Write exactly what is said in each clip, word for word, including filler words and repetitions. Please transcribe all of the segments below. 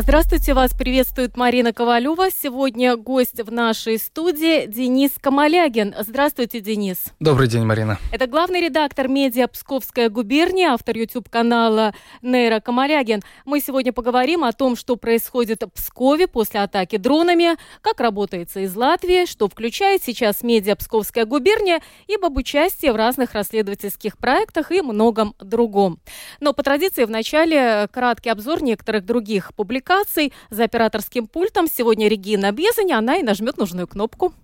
Здравствуйте, вас приветствует Марина Ковалева. Сегодня гость в нашей студии Денис Камалягин. Здравствуйте, Денис. Добрый день, Марина. Это главный редактор «Медиа Псковская губерния», автор YouTube-канала «Нейра Камалягин». Мы сегодня поговорим о том, что происходит в Пскове после атаки дронами, как работается из Латвии, что включает сейчас «Медиа Псковская губерния» и об участии в разных расследовательских проектах и многом другом. Но по традиции в начале краткий обзор некоторых других публикаций. За операторским пультом сегодня Регина Безеня, она и нажмет нужную кнопку.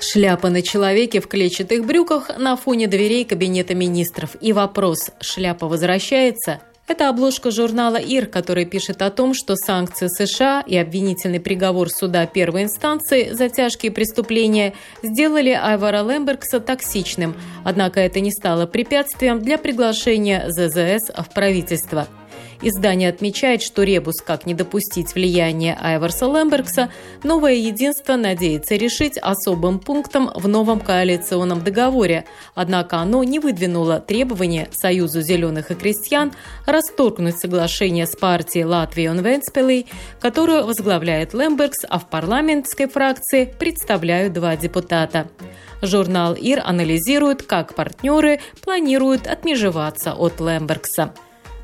Шляпа на человеке в клетчатых брюках на фоне дверей кабинета министров. И вопрос «Шляпа возвращается?» – это обложка журнала «ИР», который пишет о том, что санкции США и обвинительный приговор суда первой инстанции за тяжкие преступления сделали Айвара Лембергса токсичным. Однако это не стало препятствием для приглашения ЗЗС в правительство. Издание отмечает, что ребус «Как не допустить влияния Айварса Лембергса» новое единство надеется решить особым пунктом в новом коалиционном договоре. Однако оно не выдвинуло требования Союзу зеленых и крестьян расторгнуть соглашение с партией Латвии-Онвенспилей, которую возглавляет Лембергс, а в парламентской фракции представляют два депутата. Журнал «ИР» анализирует, как партнеры планируют отмежеваться от Лембергса.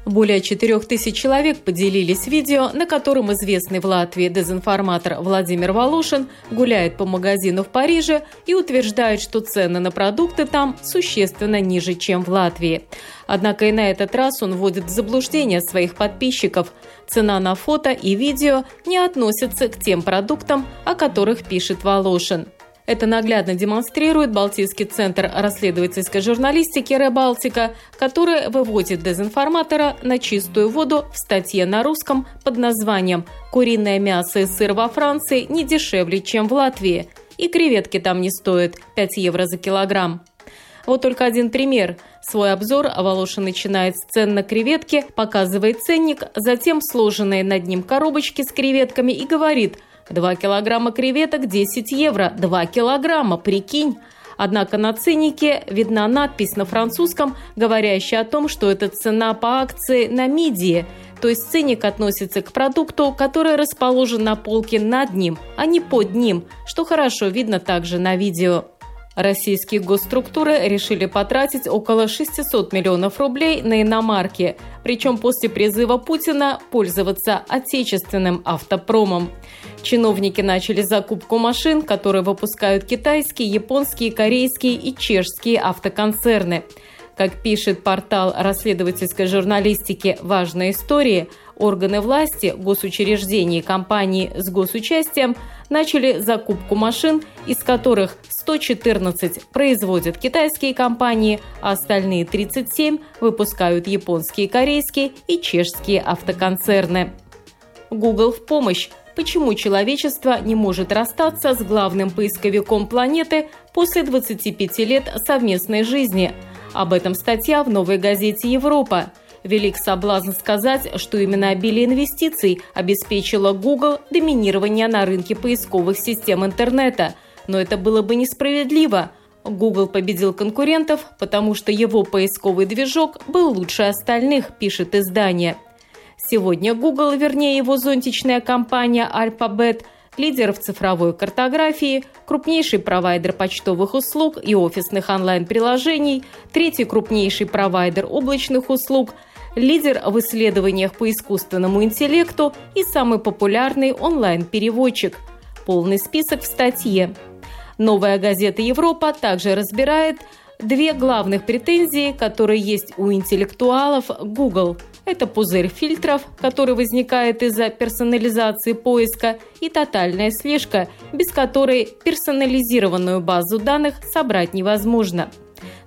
Более четырех тысяч человек поделились видео, на котором известный в Латвии дезинформатор Владимир Волошин гуляет по магазину в Париже и утверждает, что цены на продукты там существенно ниже, чем в Латвии. Однако и на этот раз он вводит в заблуждение своих подписчиков. Цена на фото и видео не относится к тем продуктам, о которых пишет Волошин. Это наглядно демонстрирует Балтийский центр расследовательской журналистики «Re:Baltica», который выводит дезинформатора на чистую воду в статье на русском под названием «Куриное мясо и сыр во Франции не дешевле, чем в Латвии. И креветки там не стоят пять евро за килограмм». Вот только один пример. Свой обзор Волошин начинает с цен на креветки, показывает ценник, затем сложенные над ним коробочки с креветками и говорит – два килограмма креветок – десять евро. два килограмма, прикинь! Однако на ценнике видна надпись на французском, говорящая о том, что это цена по акции на мидии. То есть ценник относится к продукту, который расположен на полке над ним, а не под ним, что хорошо видно также на видео. Российские госструктуры решили потратить около шестьсот миллионов рублей на иномарки, причем после призыва Путина пользоваться отечественным автопромом. Чиновники начали закупку машин, которые выпускают китайские, японские, корейские и чешские автоконцерны. Как пишет портал расследовательской журналистики «Важные истории», органы власти, госучреждения и компании с госучастием начали закупку машин, из которых сто четырнадцать производят китайские компании, а остальные тридцать семь выпускают японские, корейские и чешские автоконцерны. Google в помощь. Почему человечество не может расстаться с главным поисковиком планеты после двадцати пяти лет совместной жизни? Об этом статья в «Новой газете Европа». Велик соблазн сказать, что именно обилие инвестиций обеспечило Google доминирование на рынке поисковых систем интернета. Но это было бы несправедливо. Google победил конкурентов, потому что его поисковый движок был лучше остальных, пишет издание. Сегодня Google, вернее его зонтичная компания Alphabet, лидер в цифровой картографии, крупнейший провайдер почтовых услуг и офисных онлайн-приложений, третий крупнейший провайдер облачных услуг, лидер в исследованиях по искусственному интеллекту и самый популярный онлайн-переводчик. Полный список в статье. «Новая газета Европа» также разбирает две главных претензии, которые есть у интеллектуалов Google. Это пузырь фильтров, который возникает из-за персонализации поиска, и тотальная слежка, без которой персонализированную базу данных собрать невозможно.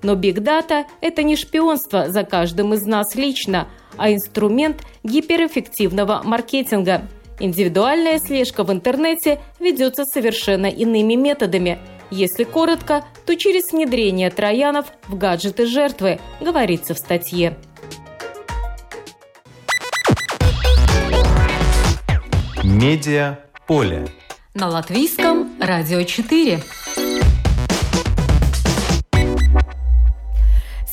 Но Big Data – это не шпионство за каждым из нас лично, а инструмент гиперэффективного маркетинга. Индивидуальная слежка в интернете ведется совершенно иными методами. Если коротко, то через внедрение троянов в гаджеты жертвы, говорится в статье. Медиа поле. На латвийском радио четыре.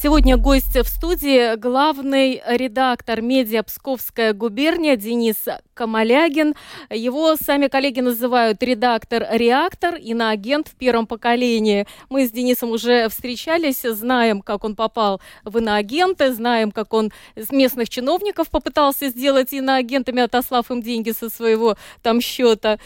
Сегодня гость в студии — главный редактор «Медиа Псковская губерния» Денис Камалягин. Его сами коллеги называют редактор-реактор, иноагент в первом поколении. Мы с Денисом уже встречались, знаем, как он попал в иноагенты, знаем, как он местных чиновников попытался сделать иноагентами, отослав им деньги со своего там счета.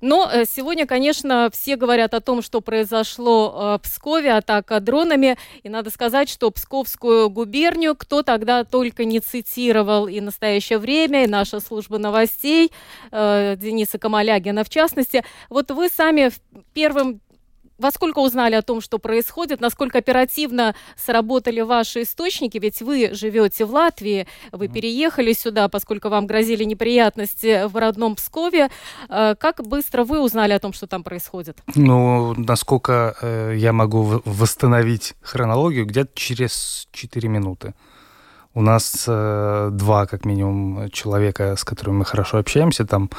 Но сегодня, конечно, все говорят о том, что произошло в Пскове, атака дронами, и надо сказать, что Псковскую губернию кто тогда только не цитировал. И в настоящее время, и наша служба новостей, э, Дениса Камалягина в частности. Вот вы сами первым во сколько узнали о том, что происходит, насколько оперативно сработали ваши источники? Ведь вы живете в Латвии, вы переехали сюда, поскольку вам грозили неприятности в родном Пскове. Как быстро вы узнали о том, что там происходит? Ну, насколько я могу восстановить хронологию, где-то через четыре минуты. У нас э, два, как минимум, человека, с которыми мы хорошо общаемся, там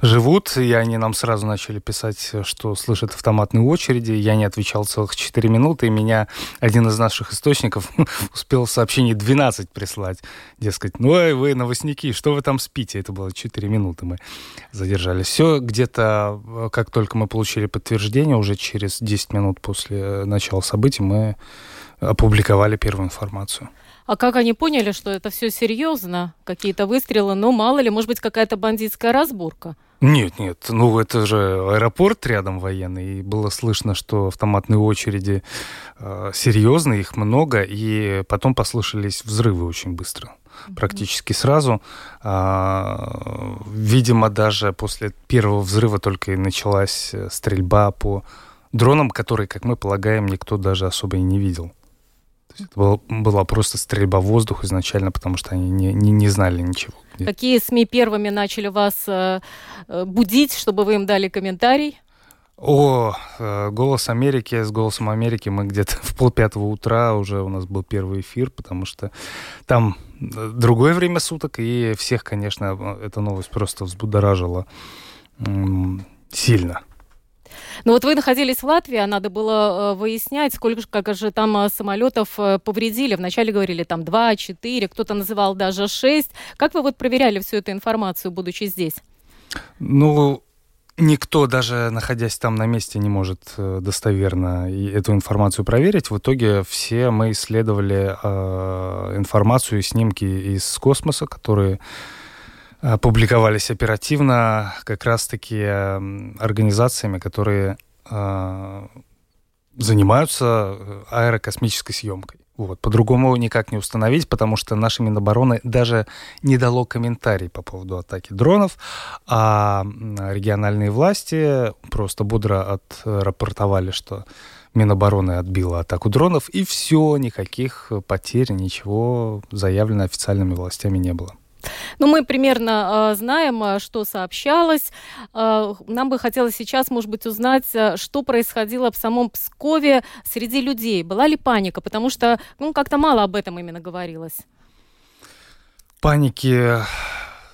живут, и они нам сразу начали писать, что слышат автоматные очереди. Я не отвечал целых четыре минуты, и меня один из наших источников успел сообщений двенадцать прислать. Дескать, ну, эй, вы новостники, что вы там спите? Это было четыре минуты, мы задержались. Все где-то, как только мы получили подтверждение, уже через десять минут после начала событий мы опубликовали первую информацию. А как они поняли, что это все серьезно? Какие-то выстрелы, но мало ли, может быть, какая-то бандитская разборка? Нет, нет, ну это же аэропорт рядом военный, и было слышно, что автоматные очереди э, серьезные, их много, и потом послышались взрывы очень быстро, mm-hmm. практически сразу. Э, видимо, даже после первого взрыва только и началась стрельба по дронам, которые, как мы полагаем, никто даже особо и не видел. Это была, была просто стрельба в воздух изначально, потому что они не, не, не знали ничего. Какие СМИ первыми начали вас э, будить, чтобы вы им дали комментарий? О, э, «Голос Америки». С «Голосом Америки» мы где-то в полпятого утра уже у нас был первый эфир, потому что там другое время суток, и всех, конечно, эта новость просто взбудоражила м- сильно. Ну вот вы находились в Латвии, а надо было выяснять, сколько как же там самолетов повредили. Вначале говорили там два, четыре, кто-то называл даже шесть. Как вы вот проверяли всю эту информацию, будучи здесь? Ну, никто, даже находясь там на месте, не может достоверно эту информацию проверить. В итоге все мы исследовали э, информацию и снимки из космоса, которые публиковались оперативно как раз-таки организациями, которые э, занимаются аэрокосмической съемкой. Вот. По-другому никак не установить, потому что наше Минобороны даже не дало комментарий по поводу атаки дронов, а региональные власти просто бодро отрапортовали, что Минобороны отбила атаку дронов, и все, никаких потерь, ничего заявлено официальными властями не было. Ну, мы примерно э, знаем, что сообщалось. Э, нам бы хотелось сейчас, может быть, узнать, что происходило в самом Пскове среди людей. Была ли паника? Потому что, ну, как-то мало об этом именно говорилось. Паники,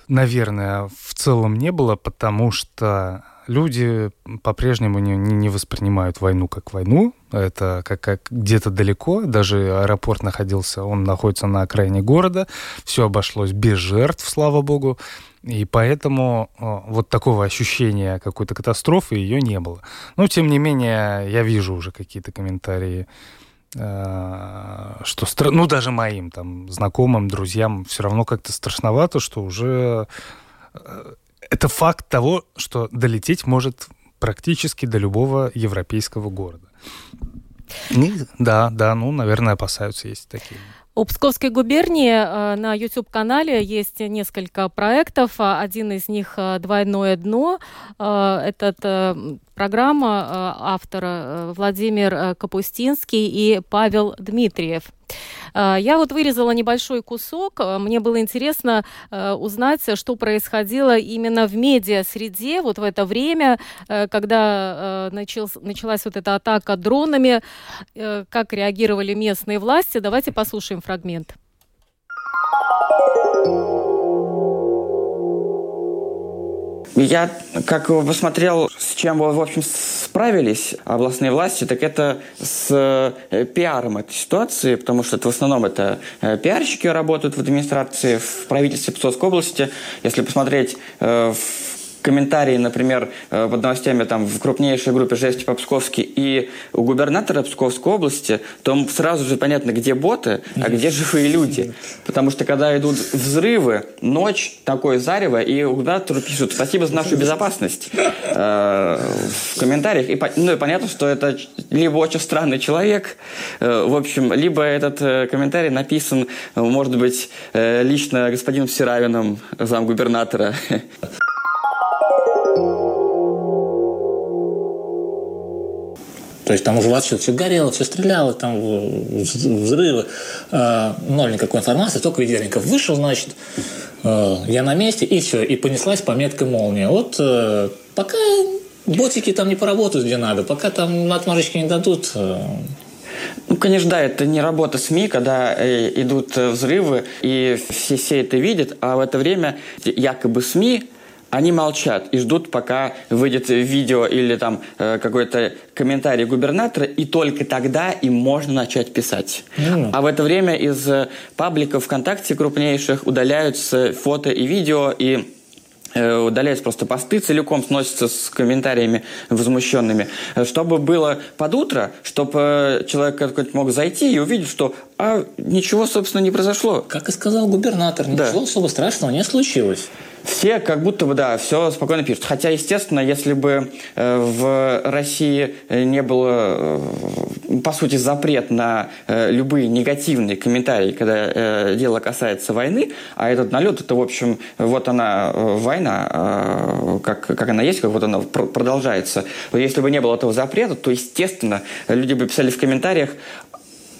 наверное, в целом не было, потому что люди по-прежнему не, не воспринимают войну как войну. Это как, как где-то далеко. Даже аэропорт находился, он находится на окраине города. Все обошлось без жертв, слава богу. И поэтому вот такого ощущения какой-то катастрофы ее не было. Но, тем не менее, я вижу уже какие-то комментарии, что стра... ну, даже моим там знакомым, друзьям все равно как-то страшновато, что уже... Это факт того, что долететь может практически до любого европейского города. Да, да, ну, наверное, опасаются, есть такие. У Псковской губернии на YouTube-канале есть несколько проектов. Один из них «Двойное дно». Эта программа автора Владимир Капустинский и Павел Дмитриев. Я вот вырезала небольшой кусок. Мне было интересно узнать, что происходило именно в медиа-среде вот в это время, когда началась вот эта атака дронами. Как реагировали местные власти? Давайте послушаем фрагмент. Я как посмотрел, с чем, в общем, справились областные власти, так это с пиаром этой ситуации, потому что это, в основном это пиарщики работают в администрации, в правительстве Псковской области. Если посмотреть в комментарии, например, под новостями там, в крупнейшей группе «Жесть по-псковски» и у губернатора Псковской области, то сразу же понятно, где боты, а где живые люди. Потому что, когда идут взрывы, ночь, такое зарево, и губернатору пишут «Спасибо за нашу безопасность» в комментариях. И, ну, и понятно, что это либо очень странный человек, в общем, либо этот комментарий написан, может быть, лично господином Серавиным, замгубернатора. То есть там уже вообще все горело, все стреляло, там взрывы, ноль никакой информации, только Ведерников вышел, значит, я на месте, и все, и понеслась пометка «Молния». Вот пока ботики там не поработают где надо, пока там отморочки не дадут... Ну, конечно, да, это не работа СМИ, когда идут взрывы, и все, все это видят, а в это время якобы СМИ... Они молчат и ждут, пока выйдет видео или там э, какой-то комментарий губернатора, и только тогда им можно начать писать. Mm. А в это время из пабликов ВКонтакте крупнейших удаляются фото и видео, и э, удаляются просто посты целиком, сносятся с комментариями возмущенными. Чтобы было под утро, чтобы человек какой-то мог зайти и увидеть, что а, ничего, собственно, не произошло. Как и сказал губернатор, ничего да. особо страшного не случилось. Все как будто бы, да, все спокойно пишут. Хотя, естественно, если бы в России не было, по сути, запрет на любые негативные комментарии, когда дело касается войны, а этот налет, это, в общем, вот она война, как, как она есть, как вот она продолжается. Если бы не было этого запрета, то, естественно, люди бы писали в комментариях,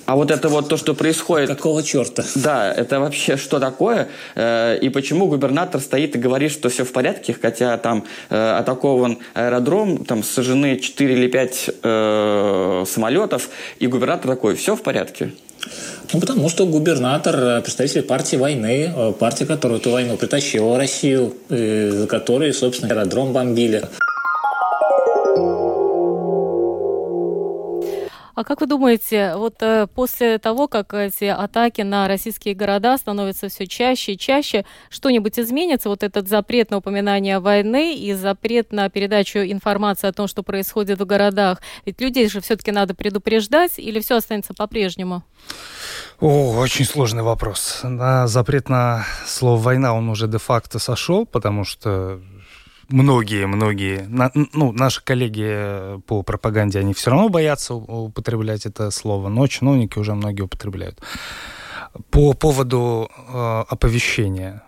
а вот это вот то, что происходит... Какого черта? Да, это вообще что такое? И почему губернатор стоит и говорит, что все в порядке, хотя там атакован аэродром, там сожжены четыре или пять э, самолетов, и губернатор такой, все в порядке? Ну, потому что губернатор, представитель партии войны, партия, которая эту войну притащила в Россию, за которой, собственно, аэродром бомбили. А как вы думаете, вот после того, как эти атаки на российские города становятся все чаще и чаще, что-нибудь изменится? Вот этот запрет на упоминание войны и запрет на передачу информации о том, что происходит в городах. Ведь людей же все-таки надо предупреждать, или все останется по-прежнему? О, очень сложный вопрос. На запрет на слово «война» он уже де-факто сошел, потому что... Многие-многие, ну, наши коллеги по пропаганде, они все равно боятся употреблять это слово, но чиновники уже многие употребляют. По поводу э, оповещения.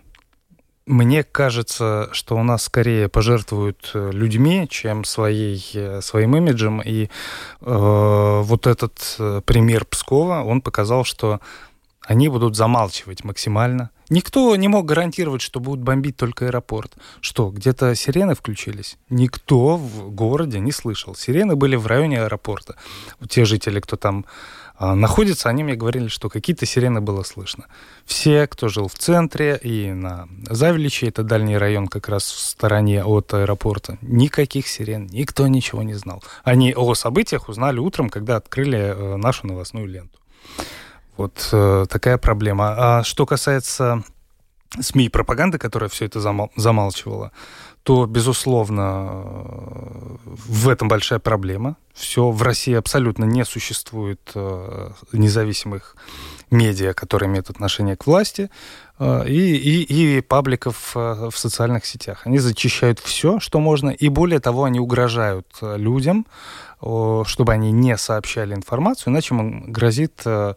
Мне кажется, что у нас скорее пожертвуют людьми, чем своей, своим имиджем. И э, вот этот пример Пскова, он показал, что они будут замалчивать максимально. Никто не мог гарантировать, что будут бомбить только аэропорт. Что, где-то сирены включились? Никто в городе не слышал. Сирены были в районе аэропорта. Те жители, кто там а, находится, они мне говорили, что какие-то сирены было слышно. Все, кто жил в центре и на Завеличе, это дальний район как раз в стороне от аэропорта, никаких сирен, никто ничего не знал. Они о событиях узнали утром, когда открыли нашу новостную ленту. Вот э, такая проблема. А что касается СМИ и пропаганды, которая все это замал- замалчивала, то, безусловно, э, в этом большая проблема. Все, в России абсолютно не существует э, независимых медиа, которые имеют отношение к власти, э, и, и, и пабликов э, в социальных сетях. Они зачищают все, что можно, и более того, они угрожают людям, э, чтобы они не сообщали информацию, иначе им грозит... Э,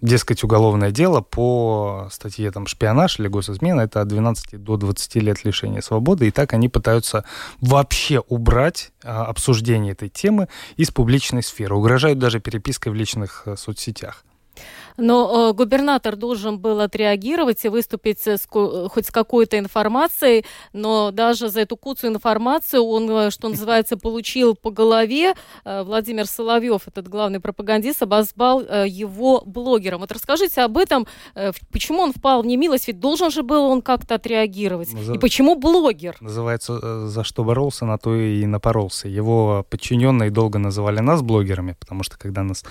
дескать, уголовное дело по статье там, «Шпионаж» или «Госизмена» — это от двенадцати до двадцати лет лишения свободы. И так они пытаются вообще убрать а, обсуждение этой темы из публичной сферы. Угрожают даже перепиской в личных а, соцсетях. Но э, губернатор должен был отреагировать и выступить с, хоть с какой-то информацией, но даже за эту куцую информацию он, что называется, получил по голове. Э, Владимир Соловьев, этот главный пропагандист, обозвал э, его блогером. Вот расскажите об этом, э, почему он впал в немилость, ведь должен же был он как-то отреагировать. За... И почему блогер? Называется, за что боролся, на то и напоролся. Его подчиненные долго называли нас блогерами, потому что когда нас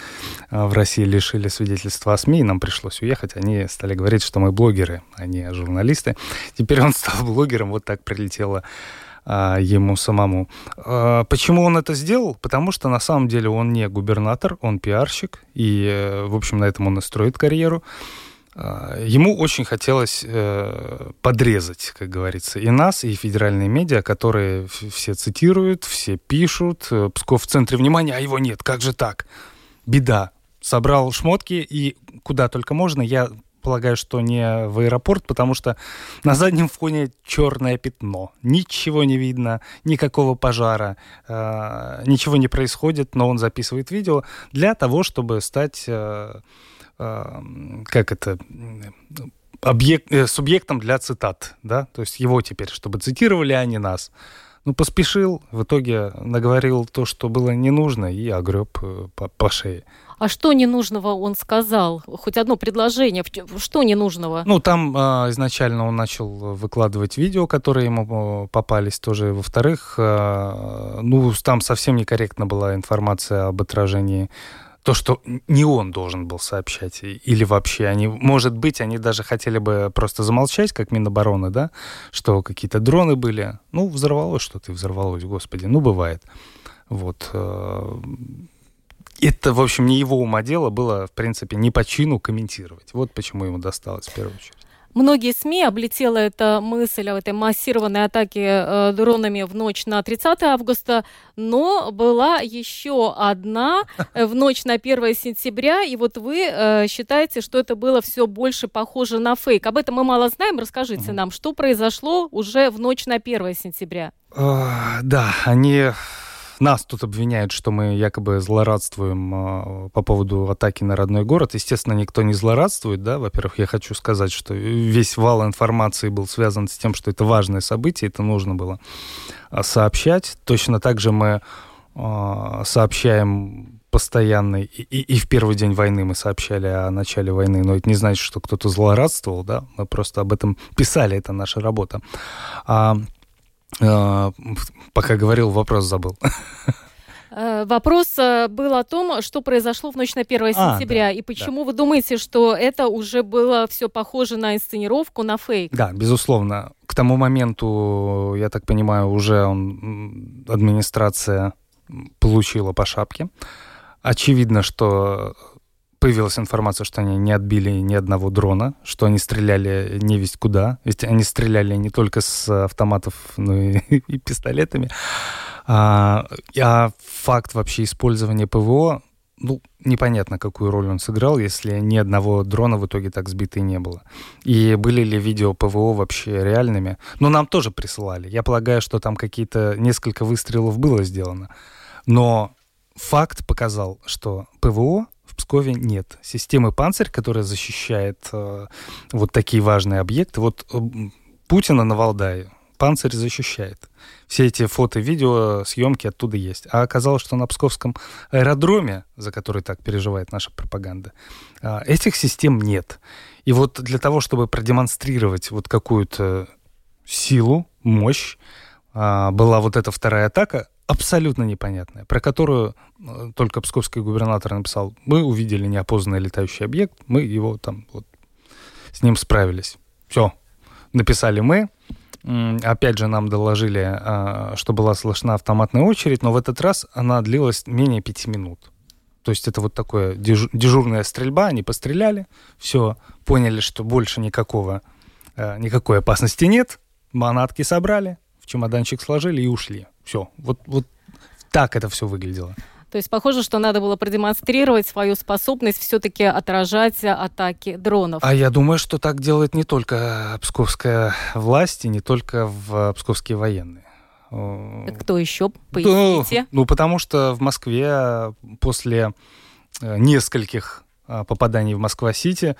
э, в России лишили свидетельства СМИ, нам пришлось уехать, они стали говорить, что мы блогеры, а не журналисты. Теперь он стал блогером, вот так прилетело а, ему самому. А, почему он это сделал? Потому что на самом деле он не губернатор, он пиарщик, и, в общем, на этом он и строит карьеру. А, ему очень хотелось а, подрезать, как говорится, и нас, и федеральные медиа, которые все цитируют, все пишут, Псков в центре внимания, а его нет, как же так? Беда. Собрал шмотки и куда только можно. Я полагаю, что не в аэропорт, потому что на заднем фоне черное пятно. Ничего не видно, никакого пожара, э, ничего не происходит, но он записывает видео для того, чтобы стать, э, э, как это, объект, э, субъектом для цитат. Да? То есть его теперь, чтобы цитировали, а не нас. Ну, поспешил, в итоге наговорил то, что было не нужно, и огреб по, по шее. А что ненужного он сказал? Хоть одно предложение. Что ненужного? Ну, там э, изначально он начал выкладывать видео, которые ему попались тоже. Во-вторых, э, ну, там совсем некорректна была информация об отражении. То, что не он должен был сообщать. Или вообще они... Может быть, они даже хотели бы просто замолчать, как Минобороны, да? Что какие-то дроны были. Ну, взорвалось что-то и взорвалось, господи. Ну, бывает. Вот... Это, в общем, не его ума дело было, в принципе, не по чину комментировать. Вот почему ему досталось в первую очередь. Многие СМИ облетела эта мысль о этой массированной атаке дронами в ночь на тридцатое августа, но была еще одна в ночь на первое сентября, и вот вы считаете, что это было все больше похоже на фейк. Об этом мы мало знаем. Расскажите mm-hmm. нам, что произошло уже в ночь на первое сентября. Uh, да, они... Нас тут обвиняют, что мы якобы злорадствуем по поводу атаки на родной город. Естественно, никто не злорадствует, да. Во-первых, я хочу сказать, что весь вал информации был связан с тем, что это важное событие, это нужно было сообщать. Точно так же мы сообщаем постоянно, и, и в первый день войны мы сообщали о начале войны, но это не значит, что кто-то злорадствовал, да. Мы просто об этом писали, это наша работа. Пока говорил, вопрос забыл. Вопрос был о том, что произошло в ночь на первое сентября, а, да, и почему да. вы думаете, что это уже было все похоже на инсценировку, на фейк? Да, безусловно. К тому моменту, я так понимаю, уже он, администрация получила по шапке. Очевидно, что появилась информация, что они не отбили ни одного дрона, что они стреляли невесть куда. Ведь они стреляли не только с автоматов, но и, и пистолетами. А, а факт вообще использования ПВО, ну, непонятно, какую роль он сыграл, если ни одного дрона в итоге так сбито и не было. И были ли видео ПВО вообще реальными? Но нам тоже присылали. Я полагаю, что там какие-то несколько выстрелов было сделано. Но факт показал, что ПВО в Пскове нет. Системы «Панцирь», которая защищает э, вот такие важные объекты. Вот э, Путина на Валдае «Панцирь» защищает. Все эти фото, видео, съемки оттуда есть. А оказалось, что на Псковском аэродроме, за который так переживает наша пропаганда, э, этих систем нет. И вот для того, чтобы продемонстрировать вот какую-то силу, мощь, э, была вот эта вторая атака, абсолютно непонятная, про которую только псковский губернатор написал: мы увидели неопознанный летающий объект, мы его там вот с ним справились. Все. Написали мы. Опять же, нам доложили, что была слышна автоматная очередь, но в этот раз она длилась менее пяти минут. То есть это вот такая дежурная стрельба, они постреляли, все, поняли, что больше никакого, никакой опасности нет, манатки собрали, в чемоданчик сложили и ушли. Все, вот, вот так это все выглядело. То есть похоже, что надо было продемонстрировать свою способность все-таки отражать атаки дронов. А я думаю, что так делает не только псковская власть и не только в псковские военные. Кто еще? Поясните. Ну, ну, потому что в Москве после нескольких попаданий в Москва-Сити,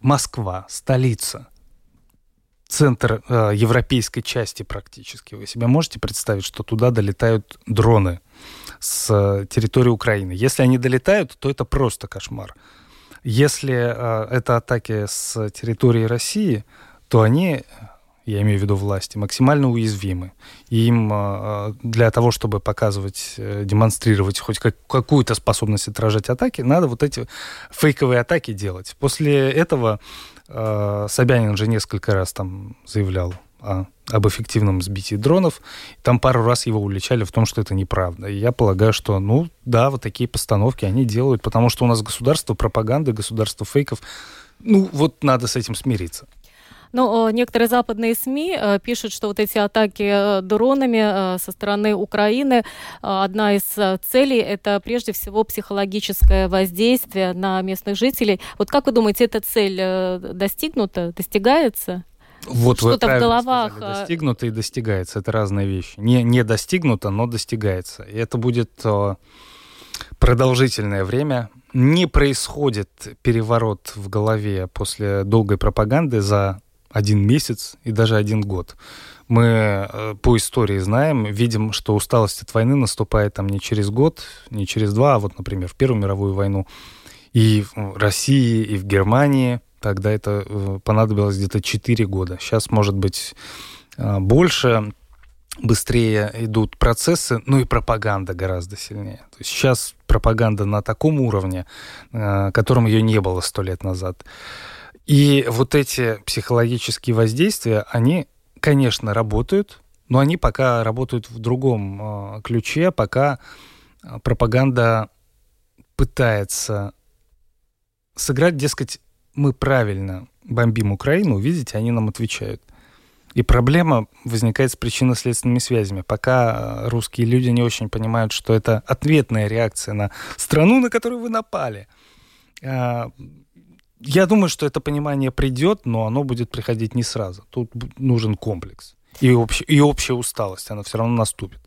Москва, столица, центр э, европейской части практически. Вы себе можете представить, что туда долетают дроны с э, территории Украины? Если они долетают, то это просто кошмар. Если э, это атаки с территории России, то они, я имею в виду власти, максимально уязвимы. И им э, для того, чтобы показывать, э, демонстрировать хоть как, какую-то способность отражать атаки, надо вот эти фейковые атаки делать. После этого Собянин же несколько раз там заявлял о, об эффективном сбитии дронов. Там пару раз его уличали в том, что это неправда. И я полагаю, что, ну да, вот такие постановки они делают, потому что у нас государство пропаганды, государство фейков. Ну вот надо с этим смириться. Ну, некоторые западные СМИ пишут, что вот эти атаки дронами со стороны Украины, одна из целей — это прежде всего психологическое воздействие на местных жителей. Вот как вы думаете, эта цель достигнута, достигается? Вот что-то вы правильно в головах сказали, достигнуто и достигается. Это разные вещи. Не, не достигнуто, но достигается. И это будет продолжительное время. Не происходит переворот в голове после долгой пропаганды за один месяц и даже один год. Мы по истории знаем, видим, что усталость от войны наступает там не через год, не через два, а вот, например, в Первую мировую войну и в России, и в Германии. Тогда это понадобилось где-то четыре года. Сейчас, может быть, больше, быстрее идут процессы, ну и пропаганда гораздо сильнее. То есть сейчас пропаганда на таком уровне, которым ее не было сто лет назад. И вот эти психологические воздействия, они, конечно, работают, но они пока работают в другом ключе, пока пропаганда пытается сыграть, дескать, мы правильно бомбим Украину, видите, они нам отвечают. И проблема возникает с причинно-следственными связями. Пока русские люди не очень понимают, что это ответная реакция на страну, на которую вы напали. Я думаю, что это понимание придет, но оно будет приходить не сразу. Тут нужен комплекс. И, общ... и общая усталость, она все равно наступит.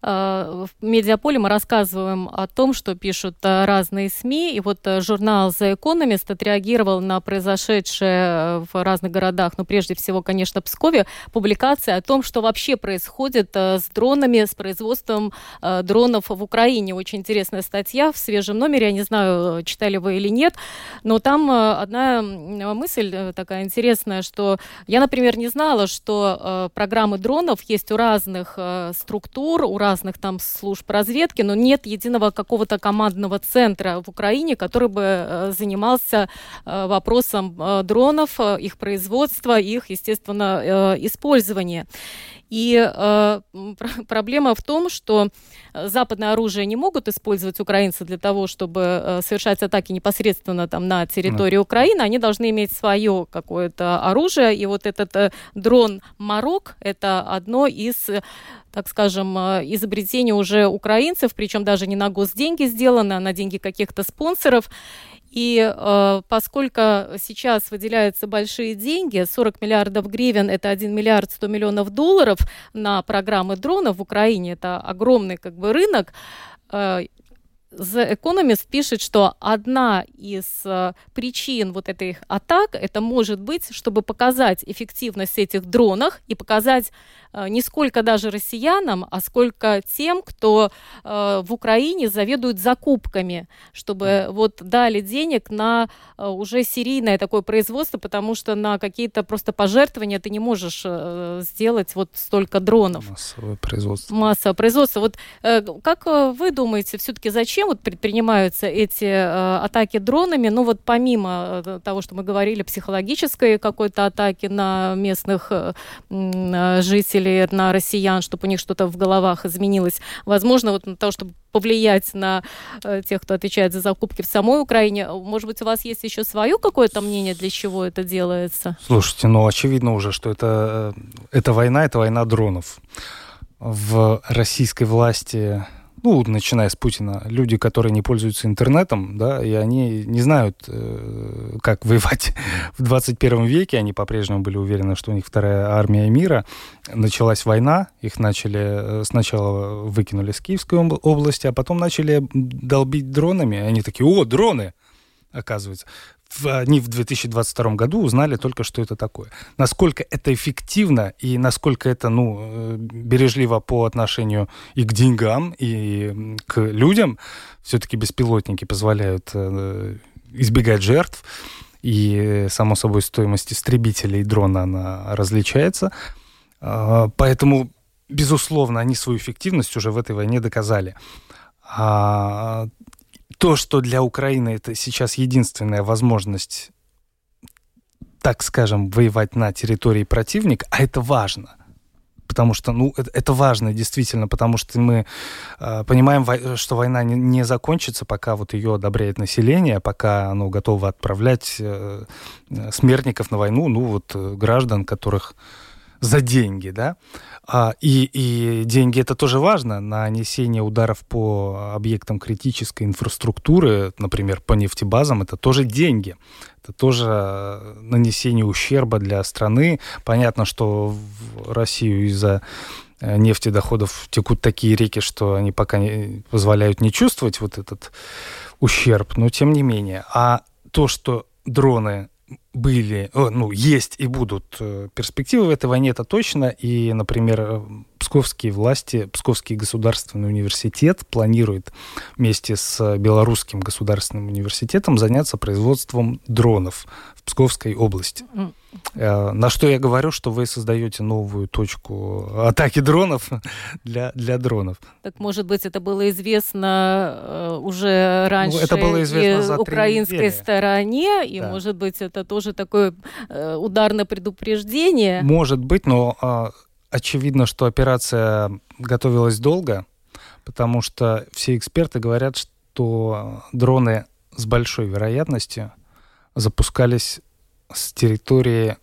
В «Медиаполе» мы рассказываем о том, что пишут разные СМИ. И вот журнал «The Economist» отреагировал на произошедшее в разных городах, но прежде всего, конечно, Пскове, публикация о том, что вообще происходит с дронами, с производством дронов в Украине. Очень интересная статья в свежем номере. Я не знаю, читали вы или нет, но там одна мысль такая интересная, что я, например, не знала, что программы дронов есть у разных структур, у разных разных там служб разведки, но нет единого какого-то командного центра в Украине, который бы занимался вопросом дронов, их производства, их, естественно, использования. И э, проблема в том, что западное оружие не могут использовать украинцы для того, чтобы совершать атаки непосредственно там, на территории да. Украины. Они должны иметь свое какое-то оружие. И вот этот дрон «Марок» — это одно из, так скажем, изобретений уже украинцев, причем даже не на госденьги сделано, а на деньги каких-то спонсоров. И э, поскольку сейчас выделяются большие деньги, сорок миллиардов гривен, это один миллиард сто миллионов долларов на программы дронов в Украине, это огромный как бы рынок, э, The Economist пишет, что одна из э, причин вот этих атак, это может быть, чтобы показать эффективность этих дронов и показать э, не сколько даже россиянам, а сколько тем, кто э, в Украине заведует закупками, чтобы вот дали денег на э, уже серийное такое производство, потому что на какие-то просто пожертвования ты не можешь э, сделать вот столько дронов. Массовое производство. Массовое производство. Вот э, как вы думаете, все-таки зачем Чем вот предпринимаются эти э, атаки дронами? Ну вот помимо того, что мы говорили, психологической какой-то атаки на местных э, э, жителей, на россиян, чтобы у них что-то в головах изменилось. Возможно, вот на то, чтобы повлиять на э, тех, кто отвечает за закупки в самой Украине. Может быть, у вас есть еще свое какое-то мнение, для чего это делается? Слушайте, ну очевидно уже, что это, это война, это война дронов. В российской власти ну, начиная с Путина, люди, которые не пользуются интернетом, да, и они не знают, как воевать в двадцать первом веке, они по-прежнему были уверены, что у них вторая армия мира. Началась война, их начали, сначала выкинули с Киевской области, а потом начали долбить дронами, они такие: о, дроны, оказывается. Они в две тысячи двадцать втором году узнали только, что это такое. Насколько это эффективно и насколько это, ну, бережливо по отношению и к деньгам, и к людям. Все-таки беспилотники позволяют избегать жертв, и, само собой, стоимость истребителей дрона, она различается. Поэтому, безусловно, они свою эффективность уже в этой войне доказали. А то, что для Украины это сейчас единственная возможность, так скажем, воевать на территории противника, а это важно. Потому что, ну, это, это важно действительно, потому что мы э, понимаем, во- что война не, не закончится, пока вот ее одобряет население, пока оно готово отправлять э, смертников на войну, ну, вот граждан, которых за деньги, да. И, и деньги — это тоже важно. Нанесение ударов по объектам критической инфраструктуры, например, по нефтебазам, это тоже деньги. Это тоже нанесение ущерба для страны. Понятно, что в Россию из-за нефтедоходов текут такие реки, что они пока не позволяют не чувствовать вот этот ущерб, но тем не менее. А то, что дроны были, ну, есть и будут перспективы в этой войне, это точно. И, например, псковские власти, Псковский государственный университет планирует вместе с Белорусским государственным университетом заняться производством дронов в Псковской области. На что я говорю, что вы создаете новую точку атаки дронов для, для дронов. Так, может быть, это было известно уже раньше, ну, это было известно за украинской стороне, и, да, может быть, это тоже такое ударное предупреждение. Может быть, но очевидно, что операция готовилась долго, потому что все эксперты говорят, что дроны с большой вероятностью запускались с территории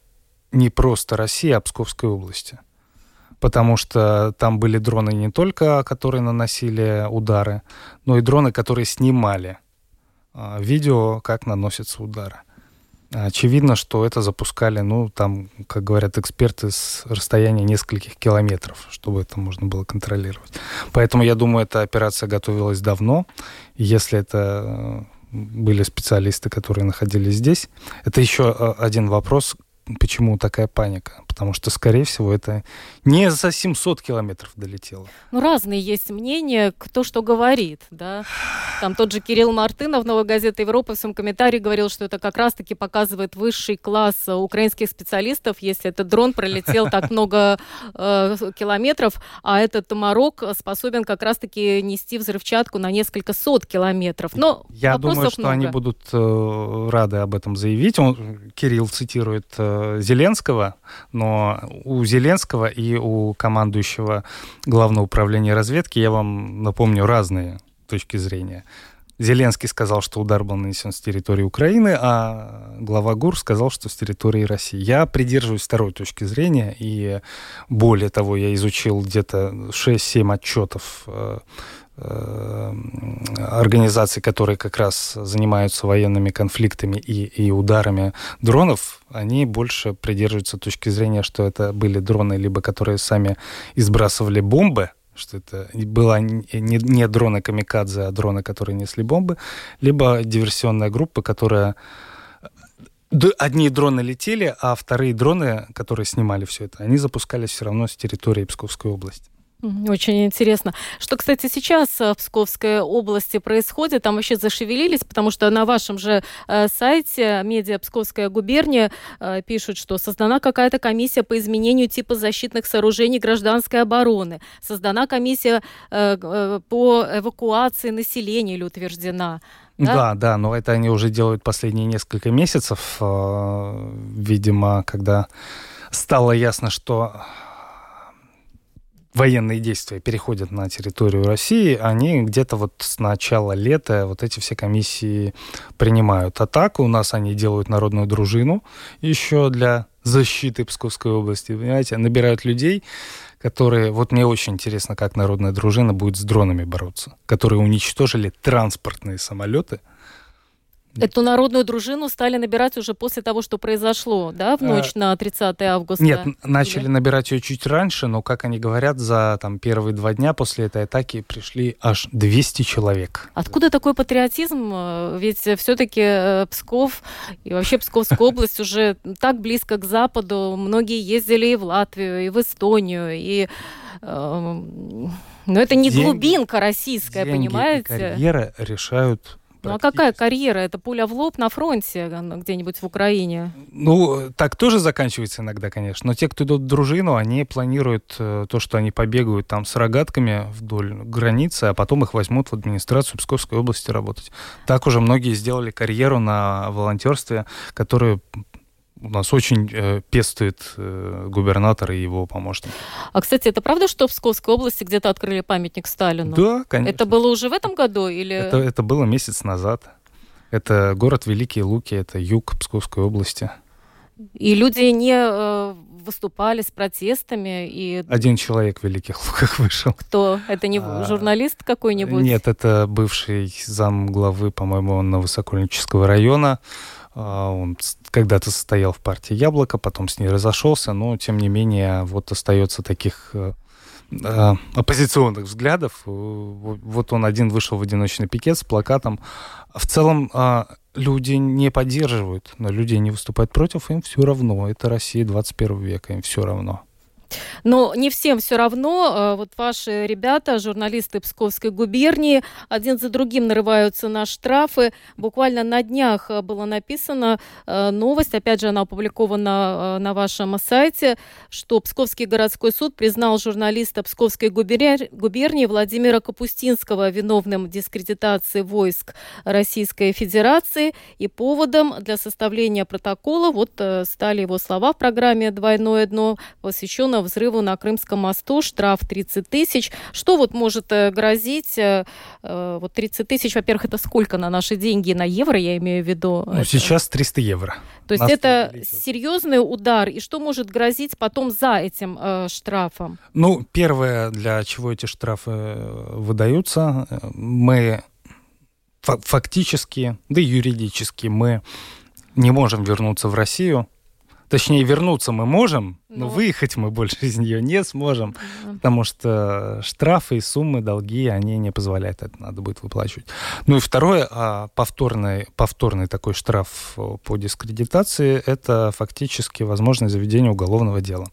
не просто России, а Псковской области. Потому что там были дроны не только, которые наносили удары, но и дроны, которые снимали видео, как наносятся удары. Очевидно, что это запускали, ну, там, как говорят эксперты, с расстояния нескольких километров, чтобы это можно было контролировать. Поэтому, я думаю, эта операция готовилась давно. Если это были специалисты, которые находились здесь. Это еще один вопрос, почему такая паника. Потому что, скорее всего, это не за семьсот километров долетело. Ну, разные есть мнения, кто что говорит, да. Там тот же Кирилл Мартынов, Новая газета Европа, в своем комментарии говорил, что это как раз-таки показывает высший класс украинских специалистов, если этот дрон пролетел так много километров, а этот Марок способен как раз-таки нести взрывчатку на несколько сот километров. Но я думаю, что они будут рады об этом заявить. Кирилл цитирует Зеленского, но Но у Зеленского и у командующего Главного управления разведки, я вам напомню, разные точки зрения. Зеленский сказал, что удар был нанесен с территории Украины, а глава ГУР сказал, что с территории России. Я придерживаюсь второй точки зрения, и более того, я изучил где-то шесть-семь отчетов организаций, которые как раз занимаются военными конфликтами и, и ударами дронов, они больше придерживаются точки зрения, что это были дроны, либо которые сами избрасывали бомбы, что это были не, не дроны камикадзе, а дроны, которые несли бомбы, либо диверсионная группа, которая... Одни дроны летели, а вторые дроны, которые снимали все это, они запускались все равно с территории Псковской области. Очень интересно. Что, кстати, сейчас в Псковской области происходит? Там вообще зашевелились, потому что на вашем же сайте «Медиа Псковская губерния» пишут, что создана какая-то комиссия по изменению типа защитных сооружений гражданской обороны, создана комиссия по эвакуации населения или утверждена. Да? да, да, но это они уже делают последние несколько месяцев, видимо, когда стало ясно, что военные действия переходят на территорию России, они где-то вот с начала лета вот эти все комиссии принимают. А так у нас они делают народную дружину еще для защиты Псковской области, понимаете, набирают людей, которые... Вот мне очень интересно, как народная дружина будет с дронами бороться, которые уничтожили транспортные самолеты. Эту народную дружину стали набирать уже после того, что произошло, да, в ночь а, на тридцатое августа? Нет, начали Или? набирать ее чуть раньше, но, как они говорят, за там, первые два дня после этой атаки пришли аж двести человек. Откуда такой патриотизм? Ведь все-таки Псков и вообще Псковская область уже так близко к Западу. Многие ездили и в Латвию, и в Эстонию, и... Но это не глубинка российская, понимаете? Деньги и карьера решают... Ну а какая карьера? Это пуля в лоб на фронте где-нибудь в Украине? Ну, так тоже заканчивается иногда, конечно. Но те, кто идут в дружину, они планируют то, что они побегают там с рогатками вдоль границы, а потом их возьмут в администрацию Псковской области работать. Так уже многие сделали карьеру на волонтерстве, которую... У нас очень э, пестует э, губернатор и его помощник. А, кстати, это правда, что в Псковской области где-то открыли памятник Сталину? Да, конечно. Это было уже в этом году? Или... Это, это было месяц назад. Это город Великие Луки, это юг Псковской области. И люди не э, выступали с протестами? И... Один человек в Великих Луках вышел. Кто? Это не а... журналист какой-нибудь? Нет, это бывший замглавы, по-моему, Новосокольнического района. Он когда-то состоял в партии «Яблоко», потом с ней разошелся, но, тем не менее, вот остается таких э, оппозиционных взглядов. Вот он один вышел в одиночный пикет с плакатом. В целом э, люди не поддерживают, но люди не выступают против, им все равно. Это Россия двадцать первого века, им все равно. Но не всем все равно. Вот ваши ребята, журналисты Псковской губернии, один за другим нарываются на штрафы. Буквально на днях была написана новость, опять же, она опубликована на вашем сайте, что Псковский городской суд признал журналиста Псковской губернии Владимира Капустинского виновным в дискредитации войск Российской Федерации. И поводом для составления протокола вот стали его слова в программе «Двойное дно», посвященное взрыву на Крымском мосту, штраф тридцать тысяч. Что вот может грозить? Вот тридцать тысяч, во-первых, это сколько на наши деньги? На евро, я имею в виду. Ну, это... сейчас триста евро. То есть это серьезный удар. И что может грозить потом за этим э, штрафом? Ну, первое, для чего эти штрафы выдаются, мы фактически, да и юридически, мы не можем вернуться в Россию. Точнее, вернуться мы можем, но, но выехать мы больше из нее не сможем, uh-huh. потому что штрафы и суммы, долги, они не позволяют, это надо будет выплачивать. Ну и второе, повторный, повторный такой штраф по дискредитации, это фактически возможность заведения уголовного дела.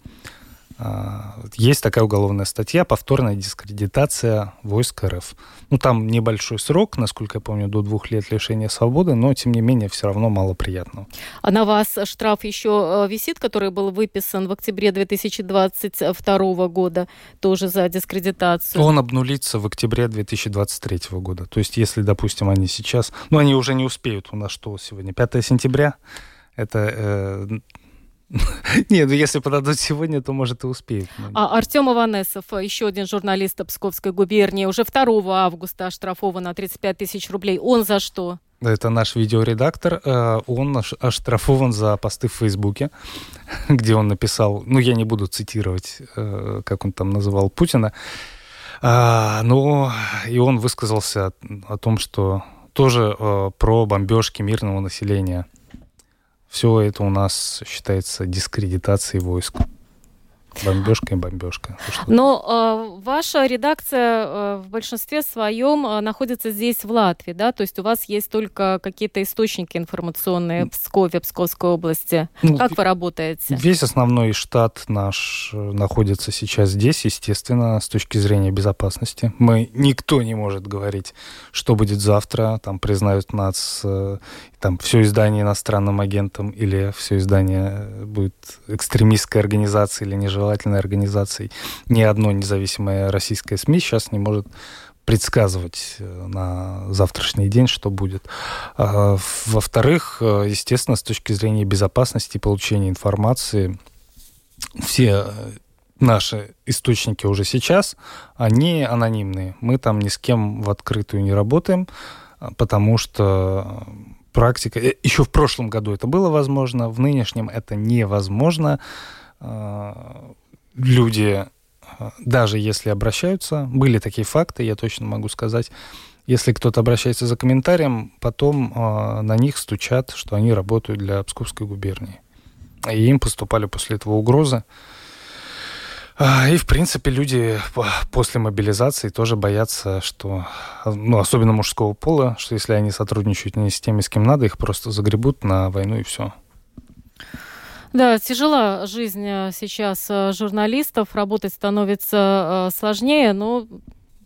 Есть такая уголовная статья «Повторная дискредитация войск РФ». Ну, там небольшой срок, насколько я помню, до двух лет лишения свободы, но, тем не менее, все равно мало приятного. А на вас штраф еще висит, который был выписан в октябре две тысячи двадцать второго года, тоже за дискредитацию? Он обнулится в октябре две тысячи двадцать третьего года. То есть, если, допустим, они сейчас... Ну, они уже не успеют. У нас что сегодня? пятое сентября? Это... Э... Нет, ну если подадут сегодня, то, может, и успеют. А Артем Иванесов, еще один журналист Псковской губернии, уже второго августа оштрафован на тридцать пять тысяч рублей. Он за что? Это наш видеоредактор. Он оштрафован за посты в Фейсбуке, где он написал, ну, я не буду цитировать, как он там называл Путина, но и он высказался о том, что тоже про бомбежки мирного населения. Все это у нас считается дискредитацией войск. Бомбежка и бомбежка. Но э, ваша редакция э, в большинстве своем э, находится здесь, в Латвии, да? То есть у вас есть только какие-то источники информационные в Пскове, Псковской области. Ну, как вы работаете? Весь основной штат наш находится сейчас здесь, естественно, с точки зрения безопасности. Мы, никто не может говорить, что будет завтра, там признают нас, э, там все издание иностранным агентом или все издание будет экстремистской организацией или нежелательной организацией. Ни одно независимое российское СМИ сейчас не может предсказывать на завтрашний день, что будет. Во-вторых, естественно, с точки зрения безопасности и получения информации, все наши источники уже сейчас, они анонимные. Мы там ни с кем в открытую не работаем, потому что... практика... Еще в прошлом году это было возможно, в нынешнем это невозможно. Люди даже если обращаются, были такие факты, я точно могу сказать, если кто-то обращается за комментарием, потом э, на них стучат, что они работают для Псковской губернии. И им поступали после этого угрозы. И, в принципе, люди после мобилизации тоже боятся, что, ну, особенно мужского пола, что если они сотрудничают не с теми, с кем надо, их просто загребут на войну и все. Да, тяжела жизнь сейчас журналистов, работать становится сложнее, но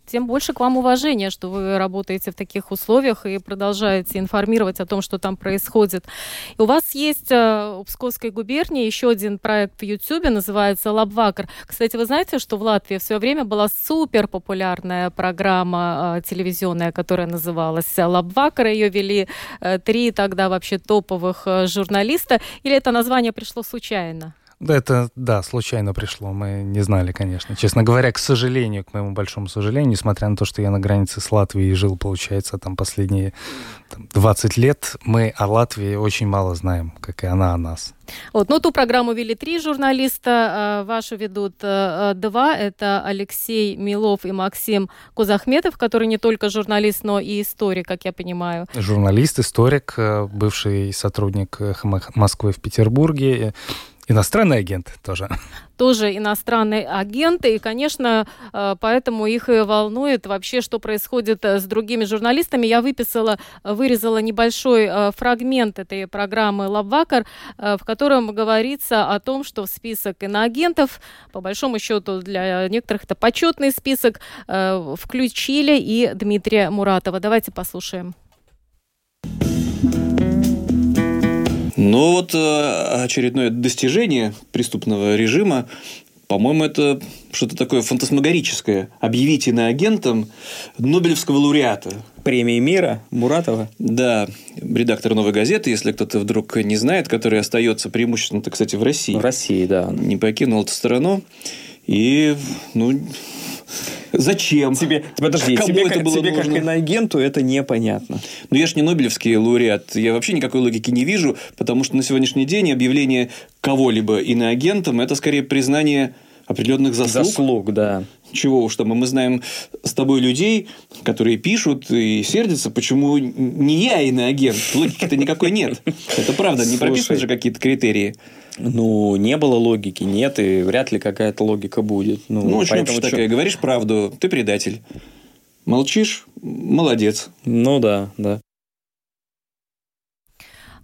тем больше к вам уважения, что вы работаете в таких условиях и продолжаете информировать о том, что там происходит. И у вас есть в Псковской губернии еще один проект в Ютьюбе, называется «Лабвакар». Кстати, вы знаете, что в Латвии в свое время была суперпопулярная программа телевизионная, которая называлась «Лабвакар». Ее вели три тогда вообще топовых журналиста. Или это название пришло случайно? Да, это, да, случайно пришло, мы не знали, конечно. Честно говоря, к сожалению, к моему большому сожалению, несмотря на то, что я на границе с Латвией жил, получается, там последние там, двадцать лет, мы о Латвии очень мало знаем, как и она о нас. Вот, ну, ту программу вели три журналиста, вашу ведут два. Это Алексей Милов и Максим Кузахметов, который не только журналист, но и историк, как я понимаю. Журналист, историк, бывший сотрудник Москвы в Петербурге. Иностранный агент тоже. Тоже иностранные агенты, и, конечно, поэтому их и волнует вообще, что происходит с другими журналистами. Я выписала, вырезала небольшой фрагмент этой программы «Лабвакар», в котором говорится о том, что в список иноагентов, по большому счету для некоторых это почетный список, включили и Дмитрия Муратова. Давайте послушаем. Ну вот очередное достижение преступного режима, по-моему, это что-то такое фантасмагорическое. Объявить иноагентом Нобелевского лауреата. Премии мира Муратова. Да, редактор «Новой газеты», если кто-то вдруг не знает, который остается преимущественно-то, кстати, в России. В России, да. Не покинул эту страну. И, ну... Зачем? Тебе, подожди, Кому тебе, это как, было тебе нужно? Как иноагенту это непонятно. Ну, я же не нобелевский лауреат. Я вообще никакой логики не вижу, потому что на сегодняшний день объявление кого-либо иноагентом – это скорее признание определенных заслуг. Заслуг, да. Чего уж там. И мы знаем с тобой людей, которые пишут и сердятся, почему не я иноагент. Логики-то никакой нет. Это правда, не прописаны же какие-то критерии. Ну, не было логики, нет, и вряд ли какая-то логика будет. Ну, ну очень общая такая. Говоришь правду, ты предатель. Молчишь, молодец. Ну, да, да.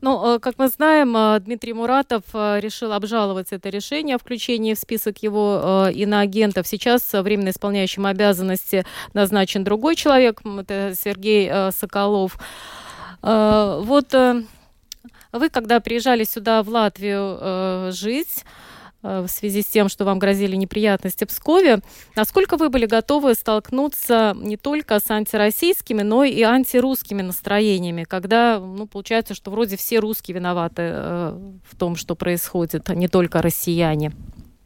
Ну, как мы знаем, Дмитрий Муратов решил обжаловать это решение о включении в список его иноагентов. Сейчас временно исполняющим обязанности назначен другой человек, это Сергей Соколов. Вот... Вы, когда приезжали сюда, в Латвию, э, жить, э, в связи с тем, что вам грозили неприятности в Пскове, насколько вы были готовы столкнуться не только с антироссийскими, но и антирусскими настроениями, когда, ну, получается, что вроде все русские виноваты э, в том, что происходит, а не только россияне?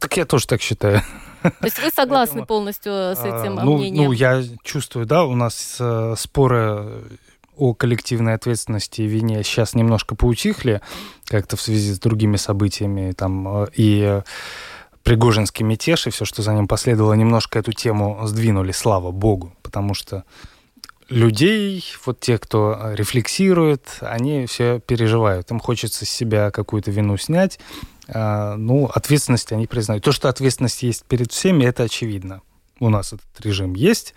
Так я тоже так считаю. То есть вы согласны полностью с этим мнением? Ну, я чувствую, да, у нас споры... о коллективной ответственности и вине сейчас немножко поутихли, как-то в связи с другими событиями, там, и Пригожинский мятеж, и все, что за ним последовало, немножко эту тему сдвинули, слава богу, потому что людей, вот те, кто рефлексирует, они все переживают, им хочется с себя какую-то вину снять, ну, ответственность они признают. То, что ответственность есть перед всеми, это очевидно. У нас этот режим есть,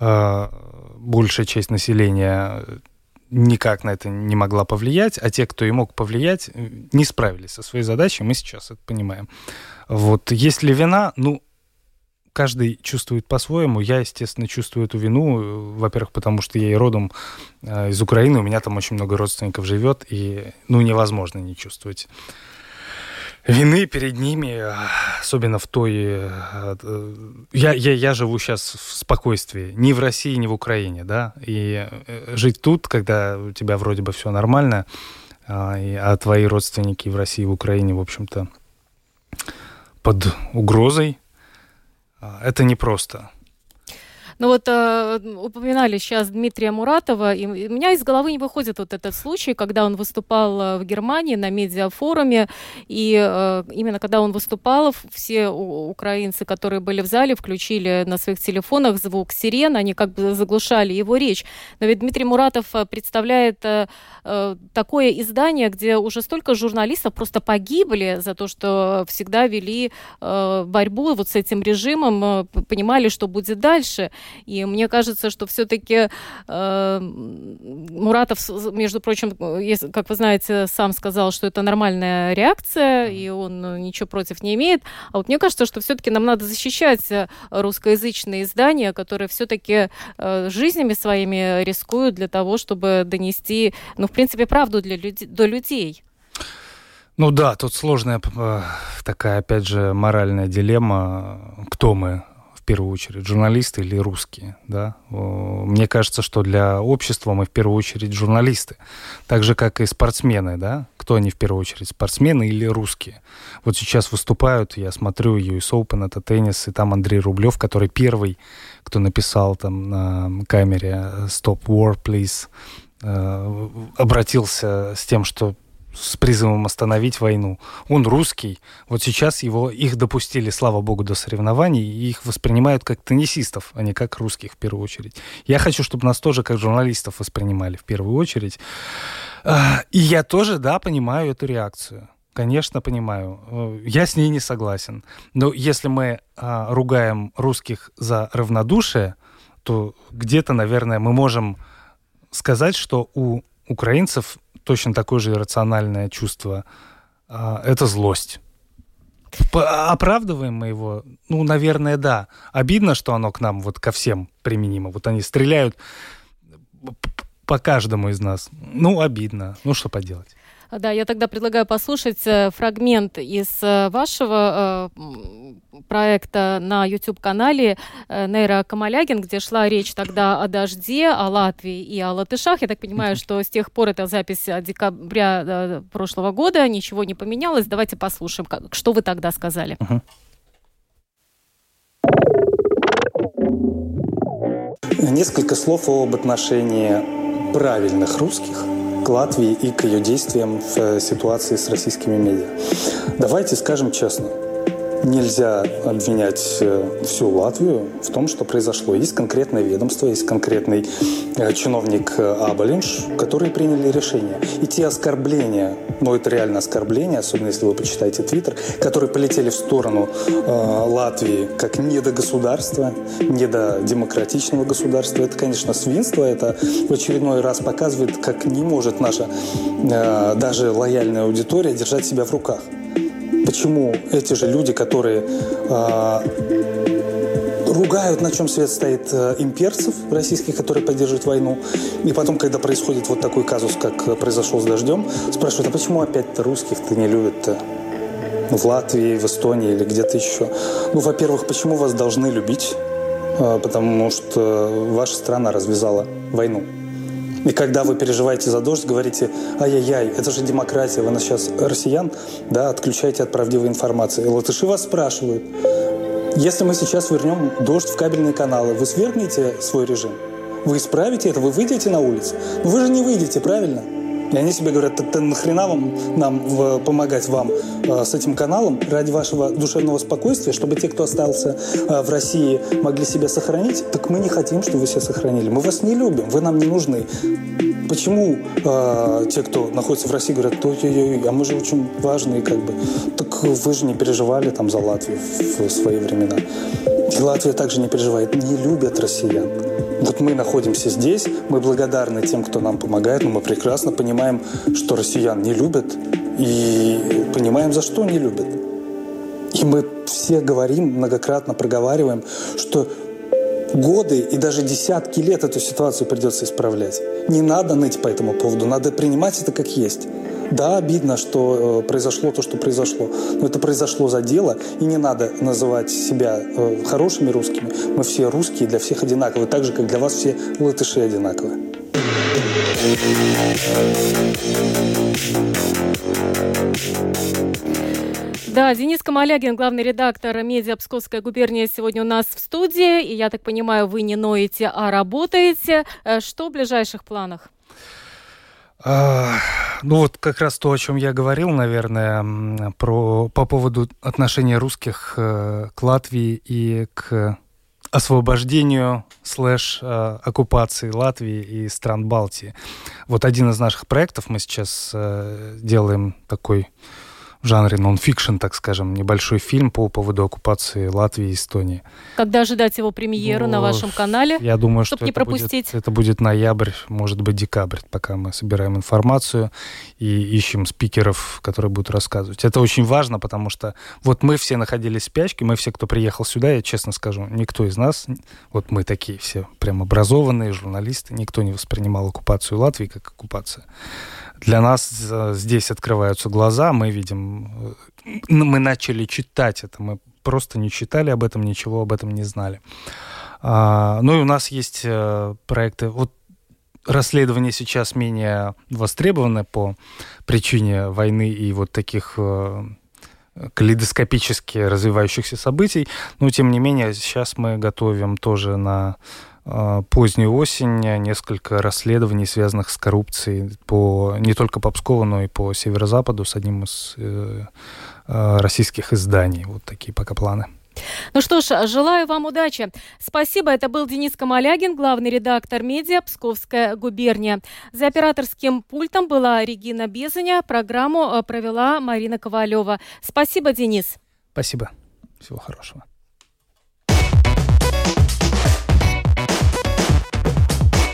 большая часть населения никак на это не могла повлиять, а те, кто и мог повлиять, не справились со своей задачей, мы сейчас это понимаем. Вот, есть ли вина? Ну, каждый чувствует по-своему. Я, естественно, чувствую эту вину, во-первых, потому что я и родом из Украины, у меня там очень много родственников живет, и, ну, невозможно не чувствовать вины перед ними, особенно в той... Я, я, я живу сейчас в спокойствии. Ни в России, ни в Украине, да? И жить тут, когда у тебя вроде бы все нормально, а твои родственники в России и в Украине, в общем-то, под угрозой, это непросто. Но вот э, упоминали сейчас Дмитрия Муратова, и у меня из головы не выходит вот этот случай, когда он выступал в Германии на медиафоруме, и э, именно когда он выступал, все украинцы, которые были в зале, включили на своих телефонах звук сирен, они как бы заглушали его речь. Но ведь Дмитрий Муратов представляет э, э, такое издание, где уже столько журналистов просто погибли за то, что всегда вели э, борьбу вот с этим режимом, э, понимали, что будет дальше. И мне кажется, что все-таки э, Муратов, между прочим, если, как вы знаете, сам сказал, что это нормальная реакция, и он ничего против не имеет. А вот мне кажется, что все-таки нам надо защищать русскоязычные издания, которые все-таки э, жизнями своими рискуют для того, чтобы донести, ну, в принципе, правду для люд... до людей. Ну да, тут сложная такая, опять же, моральная дилемма. Кто мы, в первую очередь, журналисты или русские? Да? Мне кажется, что для общества мы в первую очередь журналисты. Так же, как и спортсмены. Да? Кто они в первую очередь, спортсмены или русские? Вот сейчас выступают, я смотрю, ю эс Open, это теннис, и там Андрей Рублев, который первый, кто написал там на камере «Stop war, please», обратился с тем, что с призывом остановить войну. Он русский. Вот сейчас его, их допустили, слава богу, до соревнований, и их воспринимают как теннисистов, а не как русских в первую очередь. Я хочу, чтобы нас тоже как журналистов воспринимали в первую очередь. И я тоже, да, понимаю эту реакцию. Конечно, понимаю. Я с ней не согласен. Но если мы ругаем русских за равнодушие, то где-то, наверное, мы можем сказать, что у украинцев точно такое же иррациональное чувство. Это злость. Оправдываем мы его? Ну, наверное, да. Обидно, что оно к нам, вот ко всем применимо. Вот они стреляют по каждому из нас. Ну, обидно. Ну, что поделать? Да, я тогда предлагаю послушать фрагмент из вашего э, проекта на YouTube-канале э, Нейра Камалягин, где шла речь тогда о дожде, о Латвии и о латышах. Я так понимаю, что с тех пор эта запись декабря э, прошлого года, ничего не поменялось. Давайте послушаем, как, что вы тогда сказали. Uh-huh. Несколько слов об отношении правильных русских к Латвии и к ее действиям в ситуации с российскими медиа. Давайте скажем честно, нельзя обвинять всю Латвию в том, что произошло. Есть конкретное ведомство, есть конкретный чиновник Аболинш, которые приняли решение. И те оскорбления, ну это реально оскорбления, особенно если вы почитаете Твиттер, которые полетели в сторону э, Латвии как недогосударства, недодемократичного государства, это, конечно, свинство, это в очередной раз показывает, как не может наша э, даже лояльная аудитория держать себя в руках. Почему эти же люди, которые э, ругают, на чем свет стоит, э, имперцев российских, которые поддерживают войну, и потом, когда происходит вот такой казус, как произошел с дождем, спрашивают, а почему опять-то русских-то не любят-то? В Латвии, в Эстонии или где-то еще. Ну, во-первых, почему вас должны любить? Э, потому что ваша страна развязала войну. И когда вы переживаете за дождь, говорите, ай-яй-яй, это же демократия, вы нас сейчас, россиян, да, отключаете от правдивой информации. И латыши вас спрашивают, если мы сейчас вернем дождь в кабельные каналы, вы свергнете свой режим? Вы исправите это? Вы выйдете на улицу? Но вы же не выйдете, правильно? И они себе говорят, нахрена вам нам помогать вам с этим каналом ради вашего душевного спокойствия, чтобы те, кто остался в России, могли себя сохранить? Так мы не хотим, чтобы вы себя сохранили. Мы вас не любим, вы нам не нужны. Почему э, те, кто находится в России, говорят, ой-ой-ой, а мы же очень важные, как бы. Так вы же не переживали там за Латвию в свои времена. И Латвия также не переживает, не любят россиян. Вот мы находимся здесь, мы благодарны тем, кто нам помогает, но мы прекрасно понимаем, что россиян не любят, и понимаем, за что не любят. И мы все говорим, многократно проговариваем, что годы и даже десятки лет эту ситуацию придется исправлять. Не надо ныть по этому поводу, надо принимать это как есть. Да, обидно, что произошло то, что произошло, но это произошло за дело, и не надо называть себя хорошими русскими. Мы все русские, для всех одинаковы, так же, как для вас все латыши одинаковы. Да, Денис Камалягин, главный редактор «Медиа Псковская губерния», сегодня у нас в студии. И я так понимаю, вы не ноете, а работаете. Что в ближайших планах? А, ну вот как раз то, о чем я говорил, наверное, про, по поводу отношения русских к Латвии и к освобождению слэш оккупации Латвии и стран Балтии. Вот один из наших проектов мы сейчас делаем такой в жанре нон-фикшн, так скажем, небольшой фильм по поводу оккупации Латвии и Эстонии. Когда ожидать его премьеру ну, на вашем канале? Я думаю, что не это, будет, это будет ноябрь, может быть, декабрь, пока мы собираем информацию и ищем спикеров, которые будут рассказывать. Это очень важно, потому что вот мы все находились в спячке, мы все, кто приехал сюда, я честно скажу, никто из нас, вот мы такие все прям образованные журналисты, никто не воспринимал оккупацию Латвии как оккупацию. Для нас здесь открываются глаза, мы видим, мы начали читать это, мы просто не читали об этом, ничего об этом не знали. Ну и у нас есть проекты, вот расследования сейчас менее востребованы по причине войны и вот таких калейдоскопически развивающихся событий, но тем не менее сейчас мы готовим тоже на позднюю осень несколько расследований, связанных с коррупцией по, не только по Пскову, но и по северо-западу с одним из э, российских изданий. Вот такие пока планы. Ну что ж, желаю вам удачи. Спасибо. Это был Денис Камалягин, главный редактор «Медиа Псковская губерния». За операторским пультом была Регина Безеня. Программу провела Марина Ковалева. Спасибо, Денис. Спасибо. Всего хорошего.